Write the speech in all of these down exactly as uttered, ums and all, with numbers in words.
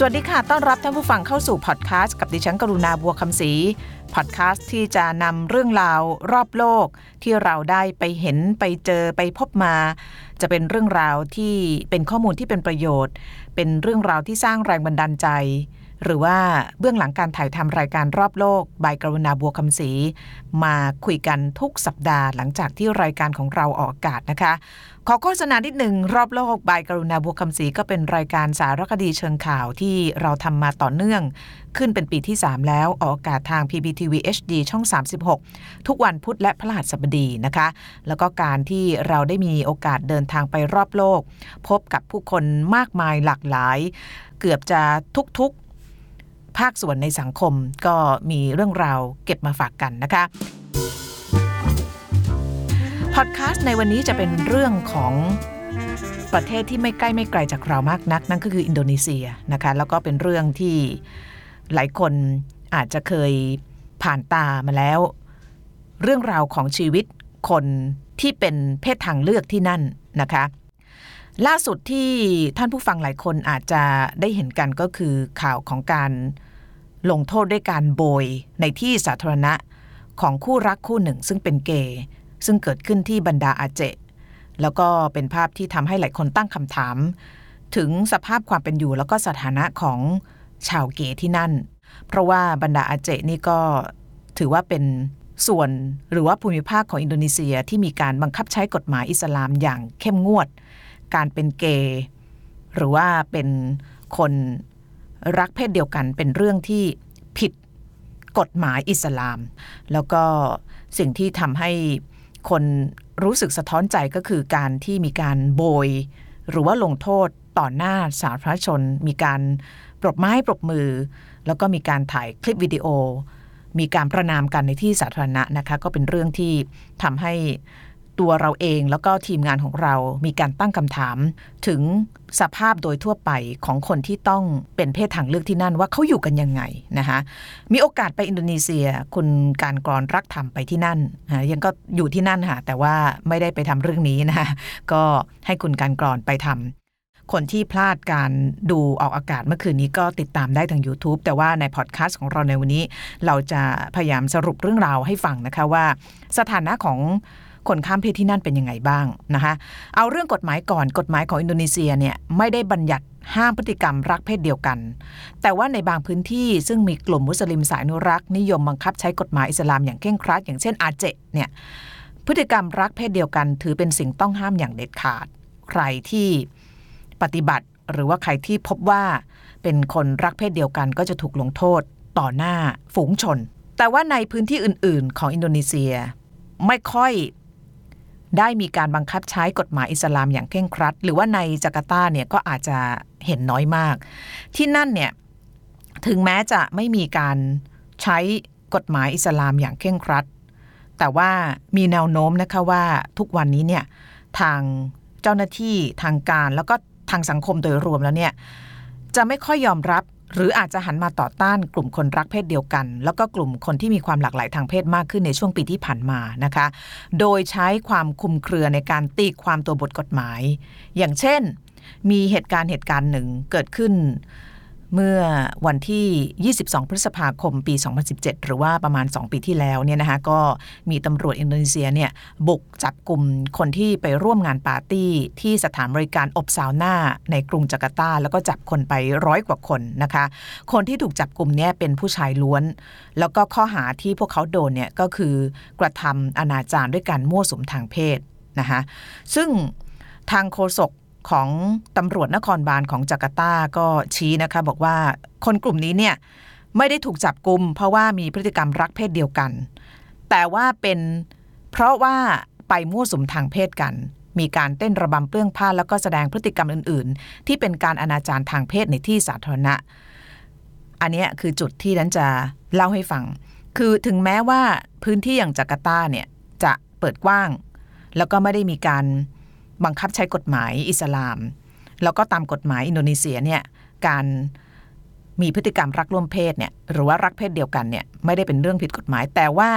สวัสดีค่ะต้อนรับท่านผู้ฟังเข้าสู่พอดคาสต์กับดิฉันกรุณาบัวคำศรีพอดคาสต์ที่จะนำเรื่องราวรอบโลกที่เราได้ไปเห็นไปเจอไปพบมาจะเป็นเรื่องราวที่เป็นข้อมูลที่เป็นประโยชน์เป็นเรื่องราวที่สร้างแรงบันดาลใจหรือว่าเบื้องหลังการถ่ายทำรายการรอบโลกบายกรุณาบัวคำศรีมาคุยกันทุกสัปดาห์หลังจากที่รายการของเราออกอากาศนะคะขอโฆษณานิดหนึ่งรอบโลกบายกรุณาบัวคำศรีก็เป็นรายการสารคดีเชิงข่าวที่เราทำมาต่อเนื่องขึ้นเป็นปีที่สามแล้วออกอากาศทาง พี พี ที วี เอช ดี ช่องสามสิบหกทุกวันพุธและพฤหัสบดีนะคะแล้วก็การที่เราได้มีโอกาสเดินทางไปรอบโลกพบกับผู้คนมากมายหลากหลายเกือบจะทุกๆภาคส่วนในสังคมก็มีเรื่องราวเก็บมาฝากกันนะคะพอดคาสต์ในวันนี้จะเป็นเรื่องของประเทศที่ไม่ใกล้ไม่ไกลจากเรามากนักนั่นก็คืออินโดนีเซียนะคะแล้วก็เป็นเรื่องที่หลายคนอาจจะเคยผ่านตามาแล้วเรื่องราวของชีวิตคนที่เป็นเพศทางเลือกที่นั่นนะคะล่าสุดที่ท่านผู้ฟังหลายคนอาจจะได้เห็นกันก็คือข่าวของการลงโทษด้วยการโบยในที่สาธารณะของคู่รักคู่หนึ่งซึ่งเป็นเกย์ซึ่งเกิดขึ้นที่บันดาอาเจแล้วก็เป็นภาพที่ทำให้หลายคนตั้งคำถามถึงสภาพความเป็นอยู่แล้วก็สถานะของชาวเกย์ที่นั่นเพราะว่าบันดาอาเจนี่ก็ถือว่าเป็นส่วนหรือว่าภูมิภาคของอินโดนีเซียที่มีการบังคับใช้กฎหมายอิสลามอย่างเข้มงวดการเป็นเกย์หรือว่าเป็นคนรักเพศเดียวกันเป็นเรื่องที่ผิดกฎหมายอิสลามแล้วก็สิ่งที่ทำให้คนรู้สึกสะท้อนใจก็คือการที่มีการโบยหรือว่าลงโทษต่อหน้าสาธารณชนมีการปรบไม้ปรบมือแล้วก็มีการถ่ายคลิปวิดีโอมีการประณามกันในที่สาธารณะนะคะก็เป็นเรื่องที่ทำให้ตัวเราเองแล้วก็ทีมงานของเรามีการตั้งคำถามถึงสภาพโดยทั่วไปของคนที่ต้องเป็นเพศทางเลือกที่นั่นว่าเขาอยู่กันยังไงนะคะมีโอกาสไปอินโดนีเซียคุณการกรรักธรรมไปที่นั่นยังก็อยู่ที่นั่นค่ะแต่ว่าไม่ได้ไปทำเรื่องนี้นะคะก็ให้คุณการกรไปทำคนที่พลาดการดูออกอากาศเมื่อคืนนี้ก็ติดตามได้ทาง YouTube แต่ว่าในพอดคาสต์ของเราในวันนี้เราจะพยายามสรุปเรื่องราวให้ฟังนะคะว่าสถานะของคนข้ามเพศที่นั่นเป็นยังไงบ้างนะคะเอาเรื่องกฎหมายก่อนกฎหมายของอินโดนีเซียเนี่ยไม่ได้บัญญัติห้ามพฤติกรรมรักเพศเดียวกันแต่ว่าในบางพื้นที่ซึ่งมีกลุ่มมุสลิมสายอนุรักษ์นิยมบังคับใช้กฎหมายอิสลามอย่างเคร่งครัดอย่างเช่นอาเจเนี่ยพฤติกรรมรักเพศเดียวกันถือเป็นสิ่งต้องห้ามอย่างเด็ดขาดใครที่ปฏิบัติหรือว่าใครที่พบว่าเป็นคนรักเพศเดียวกันก็จะถูกลงโทษต่อหน้าฝูงชนแต่ว่าในพื้นที่อื่นๆของอินโดนีเซียไม่ค่อยได้มีการบังคับใช้กฎหมายอิสลามอย่างเคร่งครัดหรือว่าในจาการ์ตาเนี่ยก็อาจจะเห็นน้อยมากที่นั่นเนี่ยถึงแม้จะไม่มีการใช้กฎหมายอิสลามอย่างเคร่งครัดแต่ว่ามีแนวโน้มนะคะว่าทุกวันนี้เนี่ยทางเจ้าหน้าที่ทางการแล้วก็ทางสังคมโดยรวมแล้วเนี่ยจะไม่ค่อยยอมรับหรืออาจจะหันมาต่อต้านกลุ่มคนรักเพศเดียวกันแล้วก็กลุ่มคนที่มีความหลากหลายทางเพศมากขึ้นในช่วงปีที่ผ่านมานะคะโดยใช้ความคลุมเครือในการตีความตัวบทกฎหมายอย่างเช่นมีเหตุการณ์เหตุการณ์หนึ่งเกิดขึ้นเมื่อวันที่ยี่สิบสองพฤษภาคมปีสองพันสิบเจ็ดหรือว่าประมาณสองปีที่แล้วเนี่ยนะคะก็มีตำรวจอินโดนีเซียเนี่ยบุกจับกลุ่มคนที่ไปร่วมงานปาร์ตี้ที่สถานบริการอบซาวน่าในกรุงจาการ์ตาแล้วก็จับคนไปร้อยกว่าคนนะคะคนที่ถูกจับกลุ่มเนี่ยเป็นผู้ชายล้วนแล้วก็ข้อหาที่พวกเขาโดนเนี่ยก็คือกระทำอนาจารด้วยการมั่วสุมทางเพศนะคะซึ่งทางโฆษกของตำรวจนครบาลของจาการ์ตาก็ชี้นะคะบอกว่าคนกลุ่มนี้เนี่ยไม่ได้ถูกจับกุมเพราะว่ามีพฤติกรรมรักเพศเดียวกันแต่ว่าเป็นเพราะว่าไปมั่วสุมทางเพศกันมีการเต้นระบำเปลื้องผ้าแล้วก็แสดงพฤติกรรมอื่นๆที่เป็นการอนาจารทางเพศในที่สาธารณะอันนี้คือจุดที่นั้นจะเล่าให้ฟังคือถึงแม้ว่าพื้นที่อย่างจาการ์ตาเนี่ยจะเปิดกว้างแล้วก็ไม่ได้มีการบังคับใช้กฎหมายอิสลามแล้วก็ตามกฎหมายอินโดนีเซียเนี่ยการมีพฤติกรรมรักร่วมเพศเนี่ยหรือว่ารักเพศเดียวกันเนี่ยไม่ได้เป็นเรื่องผิดกฎหมายแต่ว่า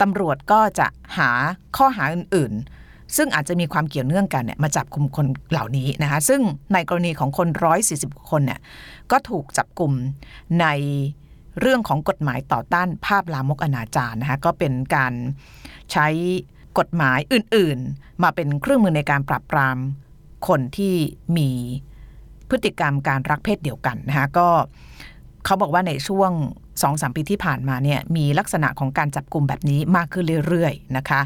ตำรวจก็จะหาข้อหาอื่นๆ ซึ่งอาจจะมีความเกี่ยวเนื่องกันเนี่ยมาจับกลุ่มคนเหล่านี้นะคะซึ่งในกรณีของคนหนึ่งร้อยสี่สิบคนเนี่ยก็ถูกจับกลุ่มในเรื่องของกฎหมายต่อต้านภาพลามกอนาจารนะคะก็เป็นการใช้กฎหมายอื่นๆมาเป็นเครื่องมือในการปราบปรามคนที่มีพฤติกรรมการรักเพศเดียวกันนะคะก็เขาบอกว่าในช่วง สองถึงสาม ปีที่ผ่านมาเนี่ยมีลักษณะของการจับกลุ่มแบบนี้มากขึ้นเรื่อยๆนะคะ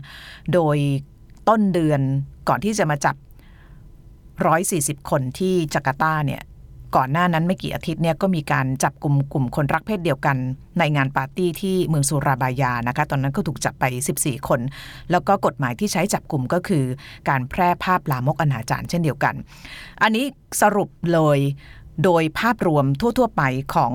โดยต้นเดือนก่อนที่จะมาจับหนึ่งร้อยสี่สิบคนที่จาการ์ตาเนี่ยก่อนหน้านั้นไม่กี่อาทิตย์เนี่ยก็มีการจับกลุ่มกลุ่มคนรักเพศเดียวกันในงานปาร์ตี้ที่เมืองซูราบายานะคะตอนนั้นก็ถูกจับไปสิบสี่คนแล้วก็กฎหมายที่ใช้จับกลุ่มก็คือการแพร่ภาพลามกอนาจารเช่นเดียวกันอันนี้สรุปเลยโดยภาพรวมทั่วๆไปของ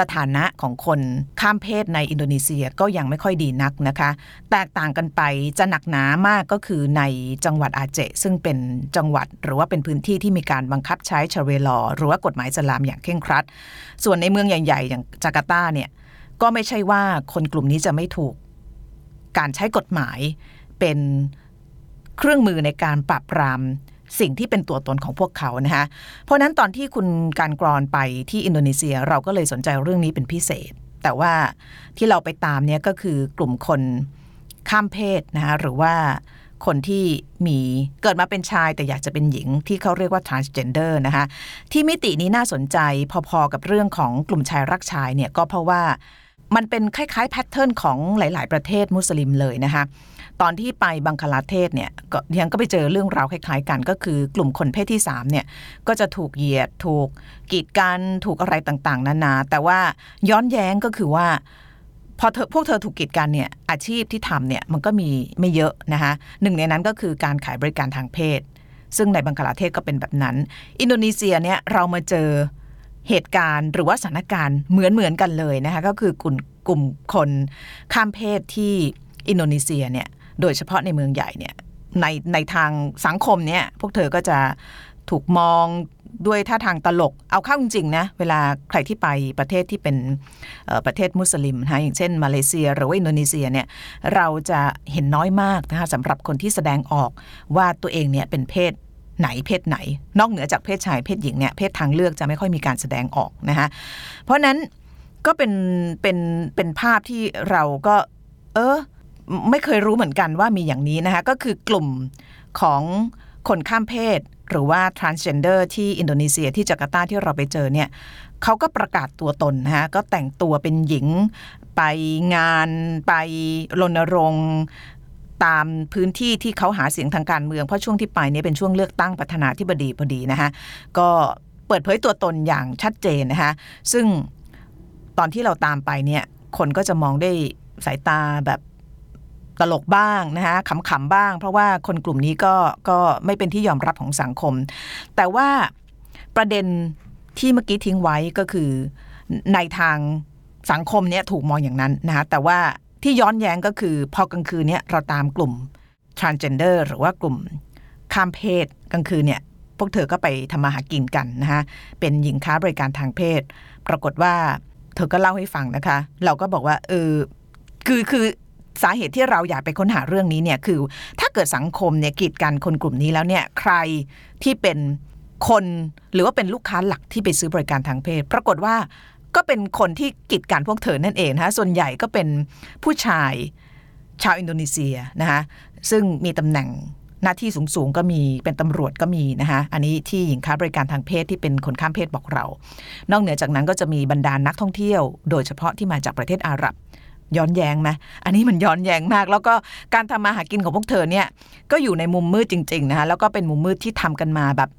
สถานะของคนข้ามเพศในอินโดนีเซียก็ยังไม่ค่อยดีนักนะคะแตกต่างกันไปจะหนักหนามากก็คือในจังหวัดอาเจซึ่งเป็นจังหวัดหรือว่าเป็นพื้นที่ที่มีการบังคับใช้ชเวลอหรือว่ากฎหมายอิสลามอย่างเคร่งครัดส่วนในเมืองใหญ่ๆอย่างจาการ์ตาเนี่ยก็ไม่ใช่ว่าคนกลุ่มนี้จะไม่ถูกการใช้กฎหมายเป็นเครื่องมือในการปราบปรามสิ่งที่เป็นตัวตนของพวกเขานะคะเพราะนั้นตอนที่คุณการกรอนไปที่อินโดนีเซียเราก็เลยสนใจเรื่องนี้เป็นพิเศษแต่ว่าที่เราไปตามเนี่ยก็คือกลุ่มคนข้ามเพศนะคะหรือว่าคนที่มีเกิดมาเป็นชายแต่อยากจะเป็นหญิงที่เขาเรียกว่า transgender นะคะที่มิตินี้น่าสนใจพอๆกับเรื่องของกลุ่มชายรักชายเนี่ยก็เพราะว่ามันเป็นคล้ายๆแพทเทิร์นของหลายๆประเทศมุสลิมเลยนะคะตอนที่ไปบังคลาเทศเนี่ยดิฉันก็ไปเจอเรื่องราวคล้ายๆกันก็คือกลุ่มคนเพศที่สามเนี่ยก็จะถูกเหยียดถูกกีดกันถูกอะไรต่างๆนานาแต่ว่าย้อนแย้งก็คือว่าพอเธอพวกเธอถูกกีดกันเนี่ยอาชีพที่ทำเนี่ยมันก็มีไม่เยอะนะคะหนึ่งในนั้นก็คือการขายบริการทางเพศซึ่งในบังคลาเทศก็เป็นแบบนั้นอินโดนีเซียเนี่ยเรามาเจอเหตุการณ์หรือว่าสถานการณ์เหมือนๆกันเลยนะคะก็คือกลุ่มกลุ่มคนข้ามเพศที่อินโดนีเซียเนี่ยโดยเฉพาะในเมืองใหญ่เนี่ยในในทางสังคมเนี่ยพวกเธอก็จะถูกมองด้วยท่าทางตลกเอาเข้าจริงๆนะเวลาใครที่ไปประเทศที่เป็นประเทศมุสลิมนะอย่างเช่นมาเลเซียหรือว่าอินโดนีเซียเนี่ยเราจะเห็นน้อยมากนะคะสำหรับคนที่แสดงออกว่าตัวเองเนี่ยเป็นเพศไหนเพศไหนนอกเหนือจากเพศชายเพศหญิงเนี่ยเพศทางเลือกจะไม่ค่อยมีการแสดงออกนะคะเพราะนั้นก็เป็นเป็นเป็นภาพที่เราก็เออไม่เคยรู้เหมือนกันว่ามีอย่างนี้นะคะก็คือกลุ่มของคนข้ามเพศหรือว่า transgender ที่อินโดนีเซียที่จาการ์ตาที่เราไปเจอเนี่ยเขาก็ประกาศตัวตนนะคะก็แต่งตัวเป็นหญิงไปงานไปรณรงค์ตามพื้นที่ที่เขาหาเสียงทางการเมืองเพราะช่วงที่ไปนี้เป็นช่วงเลือกตั้งประธานาธิบดีพอดีนะคะก็เปิดเผยตัวตนอย่างชัดเจนนะคะซึ่งตอนที่เราตามไปเนี่ยคนก็จะมองได้สายตาแบบตลกบ้างนะคะขำๆบ้างเพราะว่าคนกลุ่มนี้ก็ก็ไม่เป็นที่ยอมรับของสังคมแต่ว่าประเด็นที่เมื่อกี้ทิ้งไว้ก็คือในทางสังคมเนี่ยถูกมองอย่างนั้นนะคะแต่ว่าที่ย้อนแย้งก็คือพอกลางคืนเนี่ยเราตามกลุ่ม transgender หรือว่ากลุ่มข้ามเพศกลางคืนเนี่ยพวกเธอก็ไปทำมาหากินกันนะคะเป็นหญิงค้าบริการทางเพศปรากฏว่าเธอก็เล่าให้ฟังนะคะเราก็บอกว่าเออคือคือสาเหตุที่เราอยากไปค้นหาเรื่องนี้เนี่ยคือถ้าเกิดสังคมเนี่ยกีดกันคนกลุ่มนี้แล้วเนี่ยใครที่เป็นคนหรือว่าเป็นลูกค้าหลักที่ไปซื้อบริการทางเพศปรากฏว่าก็เป็นคนที่กีดกันพวกเธอนั่นเองนะคะส่วนใหญ่ก็เป็นผู้ชายชาวอินโดนีเซียนะคะซึ่งมีตำแหน่งหน้าที่สูงๆก็มีเป็นตำรวจก็มีนะคะอันนี้ที่หญิงค้าบริการทางเพศที่เป็นคนข้ามเพศบอกเรานอกเหนือจากนั้นก็จะมีบรรดานักท่องเที่ยวโดยเฉพาะที่มาจากประเทศอาหรับย้อนแย้งไหมอันนี้มันย้อนแย้งมากแล้วก็การทำมาหากินของพวกเธอเนี่ยก็อยู่ในมุมมืดจริงๆนะคะแล้วก็เป็นมุมมืดที่ทำกันมาแบบ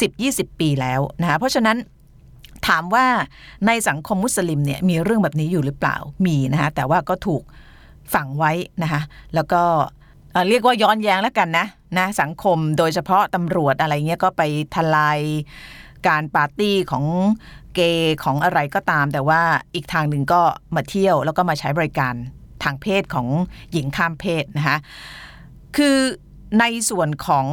สิบยี่สิบปีแล้วนะคะเพราะฉะนั้นถามว่าในสังคมมุสลิมเนี่ยมีเรื่องแบบนี้อยู่หรือเปล่ามีนะคะแต่ว่าก็ถูกฝังไว้นะคะแล้วก็เรียกว่าย้อนแย้งแล้วกันนะนะสังคมโดยเฉพาะตำรวจอะไรเงี้ยก็ไปทลายการปาร์ตี้ของเกย์ของอะไรก็ตามแต่ว่าอีกทางหนึ่งก็มาเที่ยวแล้วก็มาใช้บริการทางเพศของหญิงข้ามเพศนะคะคือในส่วนของ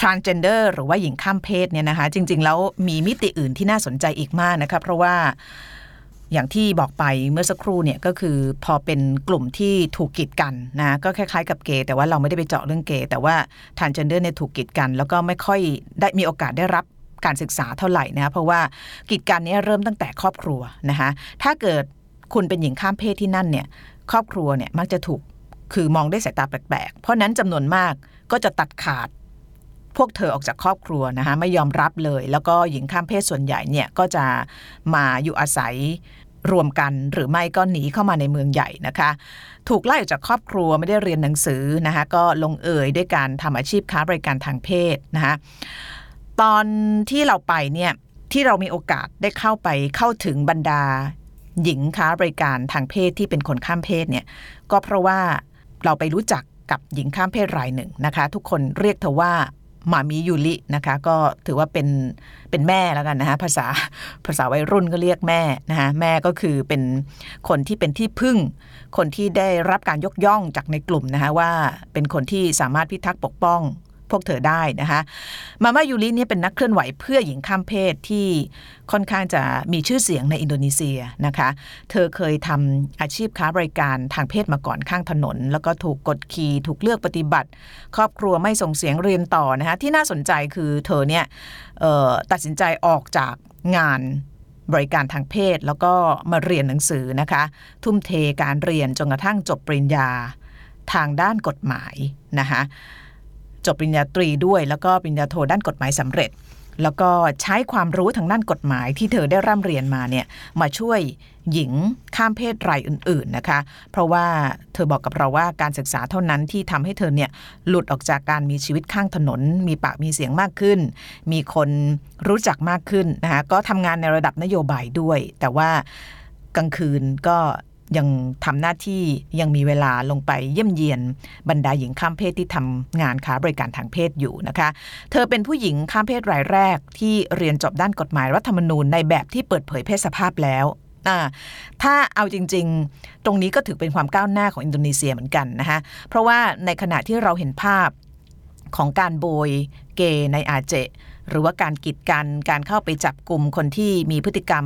transgender หรือว่าหญิงข้ามเพศเนี่ยนะคะจริงๆแล้วมีมิติอื่นที่น่าสนใจอีกมากนะคะเพราะว่า อย่างที่บอกไปเมื่อสักครู่เนี่ยก็คือพอเป็นกลุ่มที่ถูกกีดกันนะก็คล้ายๆกับเกย์แต่ว่าเราไม่ได้ไปเจาะเรื่องเกย์แต่ว่าทรานส์เจนเดอร์เนี่ยถูกกีดกันแล้วก็ไม่ค่อยได้มีโอกาสได้รับการศึกษาเท่าไหร่นะเพราะว่ากีดกันนี้เริ่มตั้งแต่ครอบครัวนะคะถ้าเกิดคุณเป็นหญิงข้ามเพศที่นั่นเนี่ยครอบครัวเนี่ยมักจะถูกคือมองด้วยสายตาแปลกๆเพราะนั้นจำนวนมากก็จะตัดขาดพวกเธอออกจากครอบครัวนะคะไม่ยอมรับเลยแล้วก็หญิงข้ามเพศส่วนใหญ่เนี่ยก็จะมาอยู่อาศัยรวมกันหรือไม่ก็หนีเข้ามาในเมืองใหญ่นะคะถูกไล่ออกจากครอบครัวไม่ได้เรียนหนังสือนะคะก็ลงเอยด้วยการทำอาชีพค้าบริการทางเพศนะคะตอนที่เราไปเนี่ยที่เรามีโอกาสได้เข้าไปเข้าถึงบรรดาหญิงค้าบริการทางเพศที่เป็นคนข้ามเพศเนี่ยก็เพราะว่าเราไปรู้จักกับหญิงข้ามเพศรายหนึ่งนะคะทุกคนเรียกเธอว่ามามิยูรินะคะก็ถือว่าเป็นเป็นแม่แล้วกันนะคะภาษาภาษาวัยรุ่นก็เรียกแม่นะคะแม่ก็คือเป็นคนที่เป็นที่พึ่งคนที่ได้รับการยกย่องจากในกลุ่มนะคะว่าเป็นคนที่สามารถพิทักษ์ปกป้องพวกเธอได้นะคะมาม่ายูริเนี่ยเป็นนักเคลื่อนไหวเพื่อหญิงข้ามเพศที่ค่อนข้างจะมีชื่อเสียงในอินโดนีเซียนะคะเธอเคยทำอาชีพค้าบริการทางเพศมาก่อนข้างถนนแล้วก็ถูกกดขี่ถูกเลือกปฏิบัติครอบครัวไม่ส่งเสียงเรียนต่อนะคะที่น่าสนใจคือเธอเนี่ยเอ่อตัดสินใจออกจากงานบริการทางเพศแล้วก็มาเรียนหนังสือนะคะทุ่มเทการเรียนจนกระทั่งจบปริญญาทางด้านกฎหมายนะคะจบปริญญาตรีด้วยแล้วก็ปริญญาโทด้านกฎหมายสำเร็จแล้วก็ใช้ความรู้ทางด้านกฎหมายที่เธอได้ร่ำเรียนมาเนี่ยมาช่วยหญิงข้ามเพศรายอื่นๆนะคะเพราะว่าเธอบอกกับเราว่าการศึกษาเท่านั้นที่ทำให้เธอเนี่ยหลุดออกจากการมีชีวิตข้างถนนมีปากมีเสียงมากขึ้นมีคนรู้จักมากขึ้นนะคะก็ทำงานในระดับนโยบายด้วยแต่ว่ากลางคืนก็ยังทำหน้าที่ยังมีเวลาลงไปเยี่ยมเยียนบรรดาหญิงข้ามเพศที่ทำงานค้าบริการทางเพศอยู่นะคะเธอเป็นผู้หญิงข้ามเพศรายแรกที่เรียนจบด้านกฎหมายรัฐธรรมนูญในแบบที่เปิดเผยเพศสภาพแล้วถ้าเอาจริงๆตรงนี้ก็ถือเป็นความก้าวหน้าของอินโดนีเซียเหมือนกันนะคะเพราะว่าในขณะที่เราเห็นภาพของการโบยเกย์ในอาเจหรือว่าการกีดกันการเข้าไปจับกลุ่มคนที่มีพฤติกรรม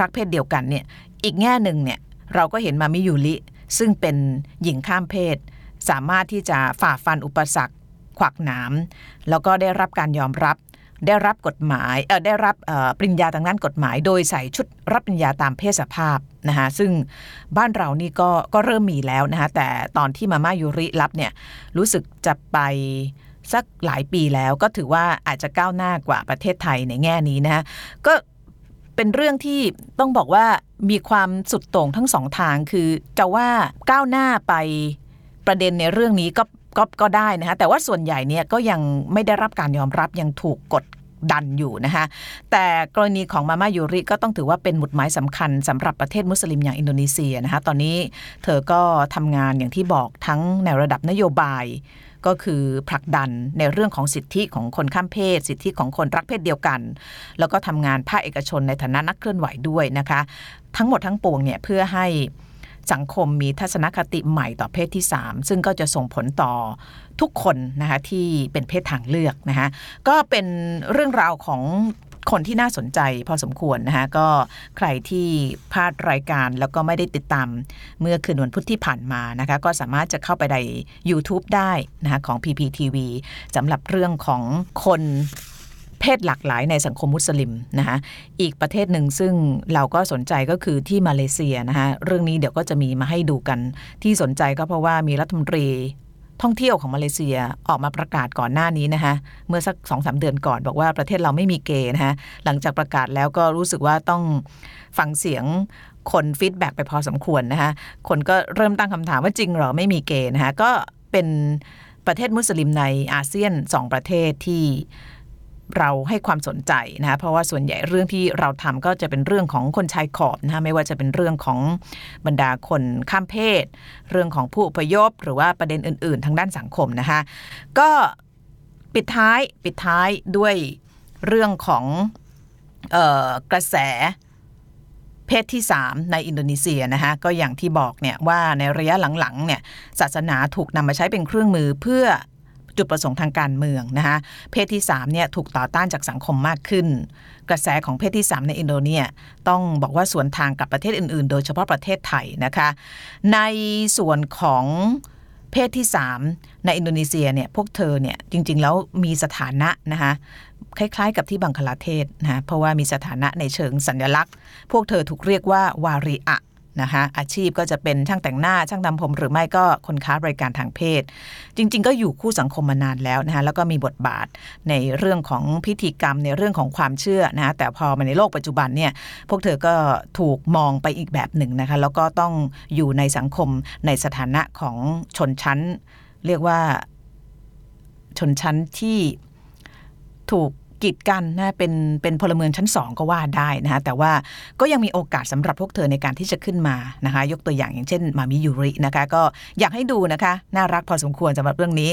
รักเพศเดียวกันเนี่ยอีกแง่นึงเนี่ยเราก็เห็นมามิยูริซึ่งเป็นหญิงข้ามเพศสามารถที่จะฝ่าฟันอุปสรรคขวากหนามแล้วก็ได้รับการยอมรับได้รับกฎหมายเอ่อได้รับเอ่อปริญญาทางด้านกฎหมายโดยใส่ชุดรับปริญญาตามเพศสภาพนะคะซึ่งบ้านเรานี่ก็ก็เริ่มมีแล้วนะคะแต่ตอนที่มาม่ายูริรับเนี่ยรู้สึกจะไปสักหลายปีแล้วก็ถือว่าอาจจะก้าวหน้ากว่าประเทศไทยในแง่นี้นะคะก็เป็นเรื่องที่ต้องบอกว่ามีความสุดโต่งทั้งสองทางคือจะว่าก้าวหน้าไปประเด็นในเรื่องนี้ก็ก็ก็ได้นะคะแต่ว่าส่วนใหญ่เนี่ยก็ยังไม่ได้รับการยอมรับยังถูกกดดันอยู่นะคะแต่กรณีของมาม่ายูริก็ต้องถือว่าเป็นหมุดหมายสำคัญสำหรับประเทศมุสลิมอย่างอินโดนีเซียนะคะตอนนี้เธอก็ทำงานอย่างที่บอกทั้งในระดับนโยบายก็คือผลักดันในเรื่องของสิทธิของคนข้ามเพศสิทธิของคนรักเพศเดียวกันแล้วก็ทำงานภาคเอกชนในฐานะนักเคลื่อนไหวด้วยนะคะทั้งหมดทั้งปวงเนี่ยเพื่อให้สังคมมีทัศนคติใหม่ต่อเพศที่สามซึ่งก็จะส่งผลต่อทุกคนนะคะที่เป็นเพศทางเลือกนะคะก็เป็นเรื่องราวของคนที่น่าสนใจพอสมควรนะคะก็ใครที่พลาดรายการแล้วก็ไม่ได้ติดตามเมื่อคืนวันพุธที่ผ่านมานะคะก็สามารถจะเข้าไปใน YouTube ได้นะคะของ พี พี ที วี สำหรับเรื่องของคนเพศหลากหลายในสังคมมุสลิมนะคะอีกประเทศหนึ่งซึ่งเราก็สนใจก็คือที่มาเลเซียนะคะเรื่องนี้เดี๋ยวก็จะมีมาให้ดูกันที่สนใจก็เพราะว่ามีรัฐมนตรีท่องเที่ยวของมาเลเซียออกมาประกาศก่อนหน้านี้นะคะเมื่อสัก สองถึงสาม เดือนก่อนบอกว่าประเทศเราไม่มีเกย์นะคะหลังจากประกาศแล้วก็รู้สึกว่าต้องฟังเสียงคนฟีดแบ็กไปพอสมควรนะคะคนก็เริ่มตั้งคำถามว่าจริงหรอไม่มีเกย์นะคะก็เป็นประเทศมุสลิมในอาเซียนสองประเทศที่เราให้ความสนใจนะคะเพราะว่าส่วนใหญ่เรื่องที่เราทำก็จะเป็นเรื่องของคนชายขอบนะคะไม่ว่าจะเป็นเรื่องของบรรดาคนข้ามเพศเรื่องของผู้อพยพหรือว่าประเด็นอื่นๆทางด้านสังคมนะคะก็ปิดท้ายปิดท้ายด้วยเรื่องของเอ่อกระแสเพศที่สามในอินโดนีเซียนะคะก็อย่างที่บอกเนี่ยว่าในระยะหลังๆเนี่ยศาสนาถูกนำมาใช้เป็นเครื่องมือเพื่อ จุดประสงค์ทางการเมืองนะคะเพศที่สามเนี่ยถูกต่อต้านจากสังคมมากขึ้นกระแสของเพศที่สามในอินโดนีเซียต้องบอกว่าสวนทางกับประเทศอื่นๆโดยเฉพาะประเทศไทยนะคะในส่วนของเพศที่สามในอินโดนีเซียเนี่ยพวกเธอเนี่ยจริงๆแล้วมีสถานะนะคะคล้ายๆกับที่บังคลาเทศนะเพราะว่ามีสถานะในเชิงสัญลักษณ์พวกเธอถูกเรียกว่าวาริอะนะคะอาชีพก็จะเป็นช่างแต่งหน้าช่างทำผมหรือไม่ก็คนค้าบริการทางเพศจริงๆก็อยู่คู่สังคมมานานแล้วนะคะแล้วก็มีบทบาทในเรื่องของพิธีกรรมในเรื่องของความเชื่อนะคะแต่พอมาในโลกปัจจุบันเนี่ยพวกเธอก็ถูกมองไปอีกแบบหนึ่งนะคะแล้วก็ต้องอยู่ในสังคมในสถานะของชนชั้นเรียกว่าชนชั้นที่ถูกกีดกันนะเป็นเป็นพลเมืองชั้นสองก็ว่าได้นะคะแต่ว่าก็ยังมีโอกาสสำหรับพวกเธอในการที่จะขึ้นมานะคะยกตัวอย่างอย่างเช่นมามิยูรินะคะก็อยากให้ดูนะคะน่ารักพอสมควรสำหรับเรื่องนี้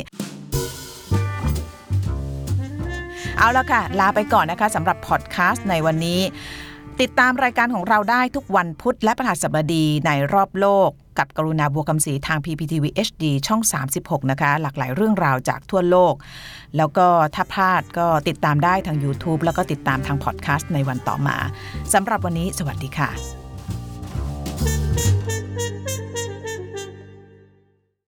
เอาละค่ะลาไปก่อนนะคะสำหรับพอดคาสต์ในวันนี้ติดตามรายการของเราได้ทุกวันพุธและพฤหัสบดีในรอบโลกกับกรุณาบัวคำศรีทาง พี พี ที วี เอช ดี ช่องสามสิบหกนะคะหลากหลายเรื่องราวจากทั่วโลกแล้วก็ถ้าพลาดก็ติดตามได้ทาง YouTube แล้วก็ติดตามทางพอดคาสต์ในวันต่อมาสำหรับวันนี้สวัสดีค่ะ